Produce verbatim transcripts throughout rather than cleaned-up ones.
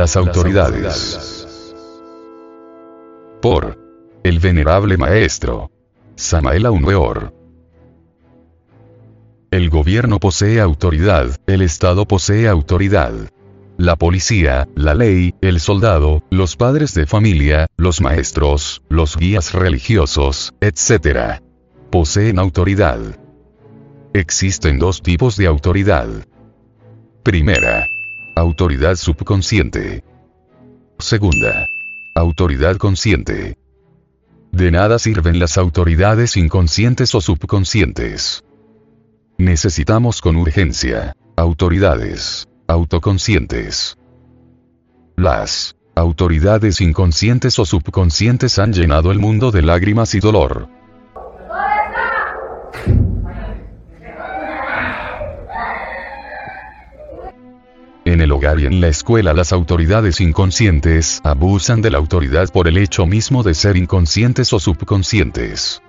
las autoridades. Por el venerable maestro Samael Aun Weor. El gobierno posee autoridad, el Estado posee autoridad. La policía, la ley, el soldado, los padres de familia, los maestros, los guías religiosos, etcétera, poseen autoridad. Existen dos tipos de autoridad. Primera, autoridad subconsciente. Segunda, autoridad consciente. De nada sirven las autoridades inconscientes o subconscientes. Necesitamos con urgencia autoridades autoconscientes. Las autoridades inconscientes o subconscientes han llenado el mundo de lágrimas y dolor. En el hogar y en la escuela las autoridades inconscientes abusan de la autoridad por el hecho mismo de ser inconscientes o subconscientes.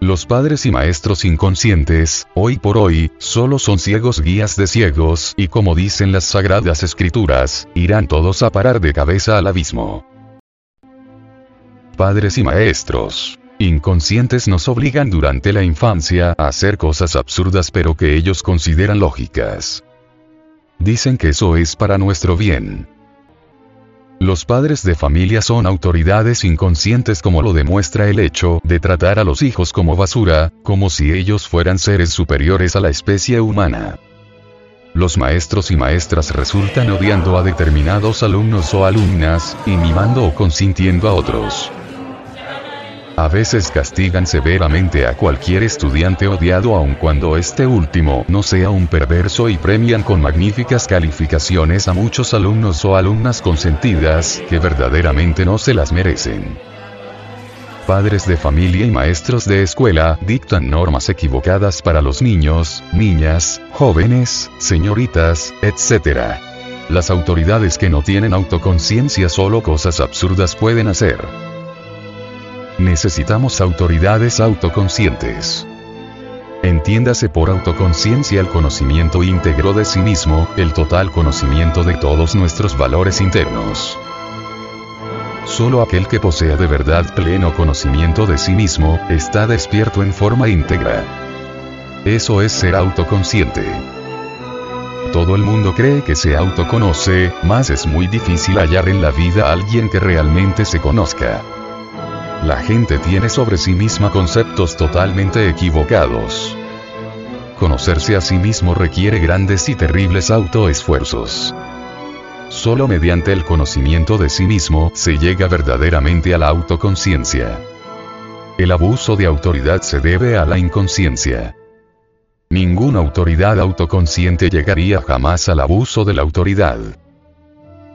Los padres y maestros inconscientes, hoy por hoy, solo son ciegos guías de ciegos y como dicen las sagradas escrituras, irán todos a parar de cabeza al abismo. Padres y maestros inconscientes nos obligan durante la infancia a hacer cosas absurdas pero que ellos consideran lógicas. Dicen que eso es para nuestro bien. Los padres de familia son autoridades inconscientes como lo demuestra el hecho de tratar a los hijos como basura, como si ellos fueran seres superiores a la especie humana. Los maestros y maestras resultan odiando a determinados alumnos o alumnas, y mimando o consintiendo a otros. A veces castigan severamente a cualquier estudiante odiado aun cuando este último no sea un perverso y premian con magníficas calificaciones a muchos alumnos o alumnas consentidas que verdaderamente no se las merecen. Padres de familia y maestros de escuela dictan normas equivocadas para los niños, niñas, jóvenes, señoritas, etcétera. Las autoridades que no tienen autoconciencia solo cosas absurdas pueden hacer. Necesitamos autoridades autoconscientes. Entiéndase por autoconciencia el conocimiento íntegro de sí mismo, el total conocimiento de todos nuestros valores internos. Solo aquel que posee de verdad pleno conocimiento de sí mismo, está despierto en forma íntegra. Eso es ser autoconsciente. Todo el mundo cree que se autoconoce, mas es muy difícil hallar en la vida a alguien que realmente se conozca. La gente tiene sobre sí misma conceptos totalmente equivocados. Conocerse a sí mismo requiere grandes y terribles autoesfuerzos. Solo mediante el conocimiento de sí mismo se llega verdaderamente a la autoconciencia. El abuso de autoridad se debe a la inconsciencia. Ninguna autoridad autoconsciente llegaría jamás al abuso de la autoridad.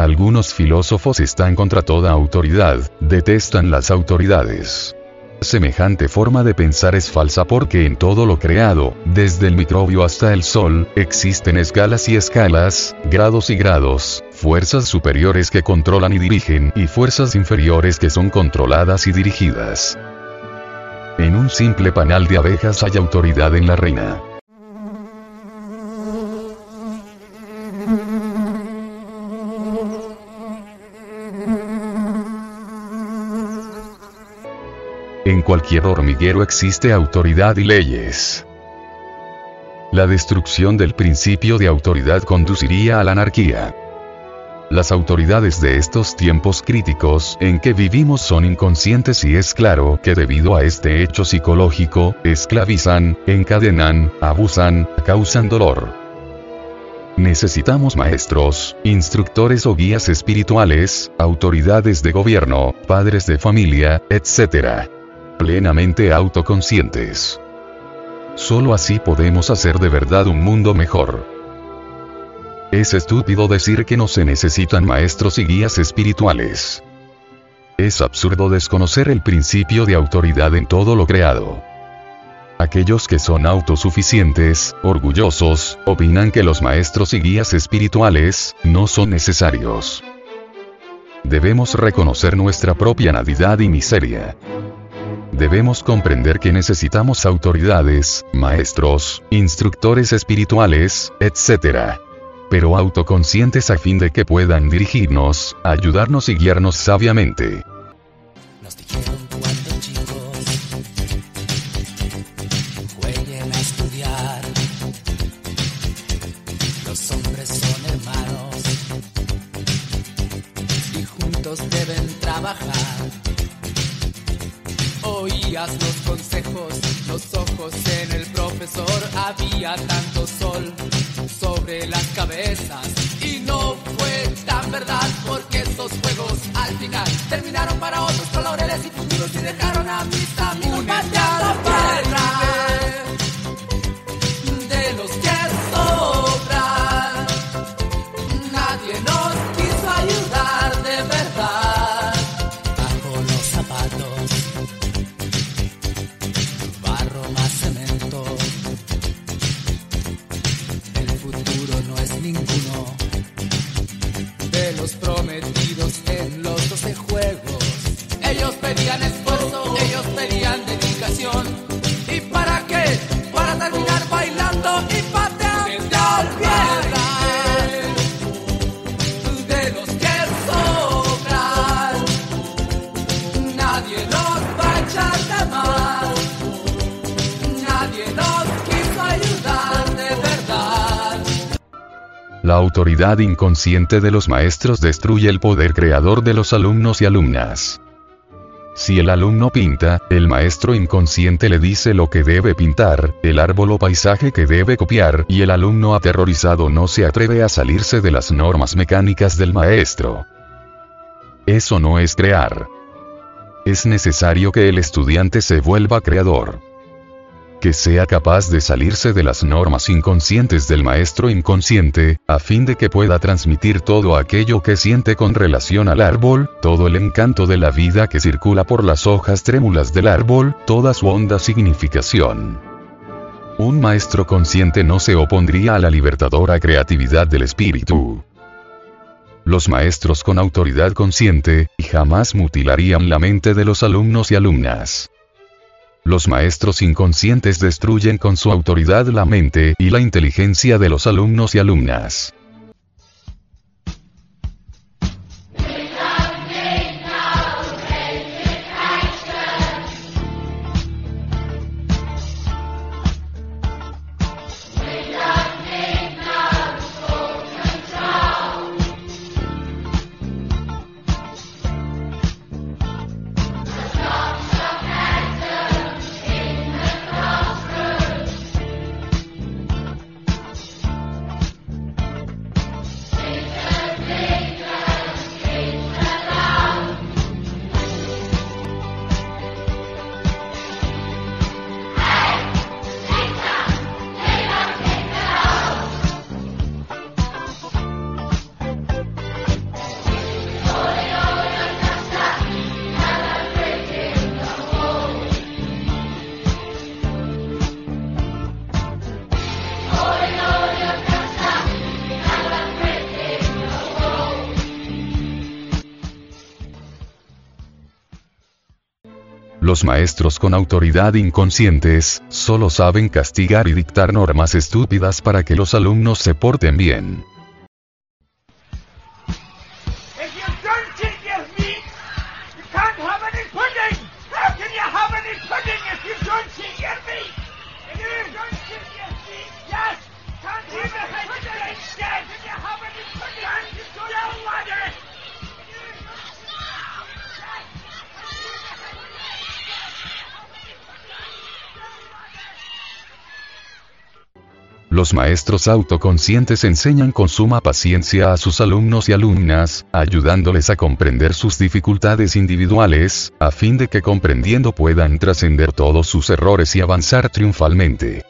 Algunos filósofos están contra toda autoridad, detestan las autoridades. Semejante forma de pensar es falsa porque en todo lo creado, desde el microbio hasta el sol, existen escalas y escalas, grados y grados, fuerzas superiores que controlan y dirigen, y fuerzas inferiores que son controladas y dirigidas. En un simple panal de abejas hay autoridad en la reina. En cualquier hormiguero existe autoridad y leyes. La destrucción del principio de autoridad conduciría a la anarquía. Las autoridades de estos tiempos críticos en que vivimos son inconscientes y es claro que debido a este hecho psicológico, esclavizan, encadenan, abusan, causan dolor. Necesitamos maestros, instructores o guías espirituales, autoridades de gobierno, padres de familia, etcétera. Plenamente autoconscientes. Solo así podemos hacer de verdad un mundo mejor. Es estúpido decir que no se necesitan maestros y guías espirituales. Es absurdo desconocer el principio de autoridad en todo lo creado. Aquellos que son autosuficientes, orgullosos, opinan que los maestros y guías espirituales no son necesarios. Debemos reconocer nuestra propia nadiedad y miseria. Debemos comprender que necesitamos autoridades, maestros, instructores espirituales, etcétera. pero autoconscientes a fin de que puedan dirigirnos, ayudarnos y guiarnos sabiamente. Nos dijeron cuando chicos, jueguen a estudiar. Los hombres son hermanos y juntos deben trabajar. Oías los consejos, los ojos en el profesor. Había tanto sol sobre las cabezas y no fue tan verdad, porque esos juegos al final terminaron para otros con laureles y futuros y dejaron a mis amigos pateando tierra de los que sobran. Nadie nos quiso ayudar de verdad. Bajo los zapatos, barro más cemento. El futuro no es ninguno de los prometidos en los doce juegos. Ellos pedían esfuerzo, ellos pedían dedicación. ¿Y para qué? Para terminar bailando y pateando al pie. La autoridad inconsciente de los maestros destruye el poder creador de los alumnos y alumnas. Si el alumno pinta, el maestro inconsciente le dice lo que debe pintar, el árbol o paisaje que debe copiar, y el alumno aterrorizado no se atreve a salirse de las normas mecánicas del maestro. Eso no es crear. Es necesario que el estudiante se vuelva creador. Que sea capaz de salirse de las normas inconscientes del maestro inconsciente, a fin de que pueda transmitir todo aquello que siente con relación al árbol, todo el encanto de la vida que circula por las hojas trémulas del árbol, toda su honda significación. Un maestro consciente no se opondría a la libertadora creatividad del espíritu. Los maestros con autoridad consciente, jamás mutilarían la mente de los alumnos y alumnas. Los maestros inconscientes destruyen con su autoridad la mente y la inteligencia de los alumnos y alumnas. Los maestros con autoridad inconscientes, solo saben castigar y dictar normas estúpidas para que los alumnos se porten bien. Los maestros autoconscientes enseñan con suma paciencia a sus alumnos y alumnas, ayudándoles a comprender sus dificultades individuales, a fin de que comprendiendo puedan trascender todos sus errores y avanzar triunfalmente.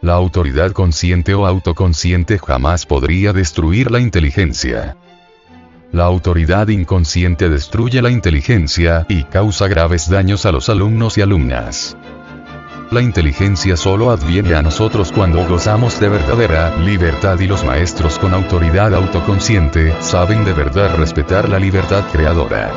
La autoridad consciente o autoconsciente jamás podría destruir la inteligencia. La autoridad inconsciente destruye la inteligencia y causa graves daños a los alumnos y alumnas. La inteligencia solo adviene a nosotros cuando gozamos de verdadera libertad, y los maestros con autoridad autoconsciente saben de verdad respetar la libertad creadora.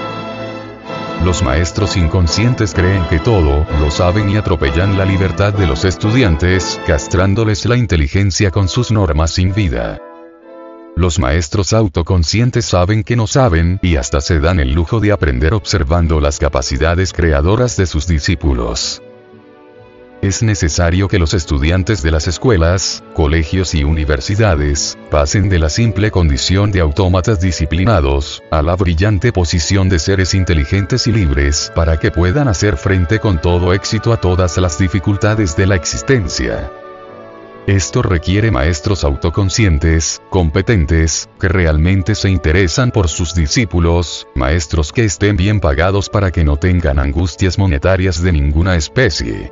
Los maestros inconscientes creen que todo lo saben y atropellan la libertad de los estudiantes, castrándoles la inteligencia con sus normas sin vida. Los maestros autoconscientes saben que no saben y hasta se dan el lujo de aprender observando las capacidades creadoras de sus discípulos. Es necesario que los estudiantes de las escuelas, colegios y universidades, pasen de la simple condición de autómatas disciplinados, a la brillante posición de seres inteligentes y libres para que puedan hacer frente con todo éxito a todas las dificultades de la existencia. Esto requiere maestros autoconscientes, competentes, que realmente se interesan por sus discípulos, maestros que estén bien pagados para que no tengan angustias monetarias de ninguna especie.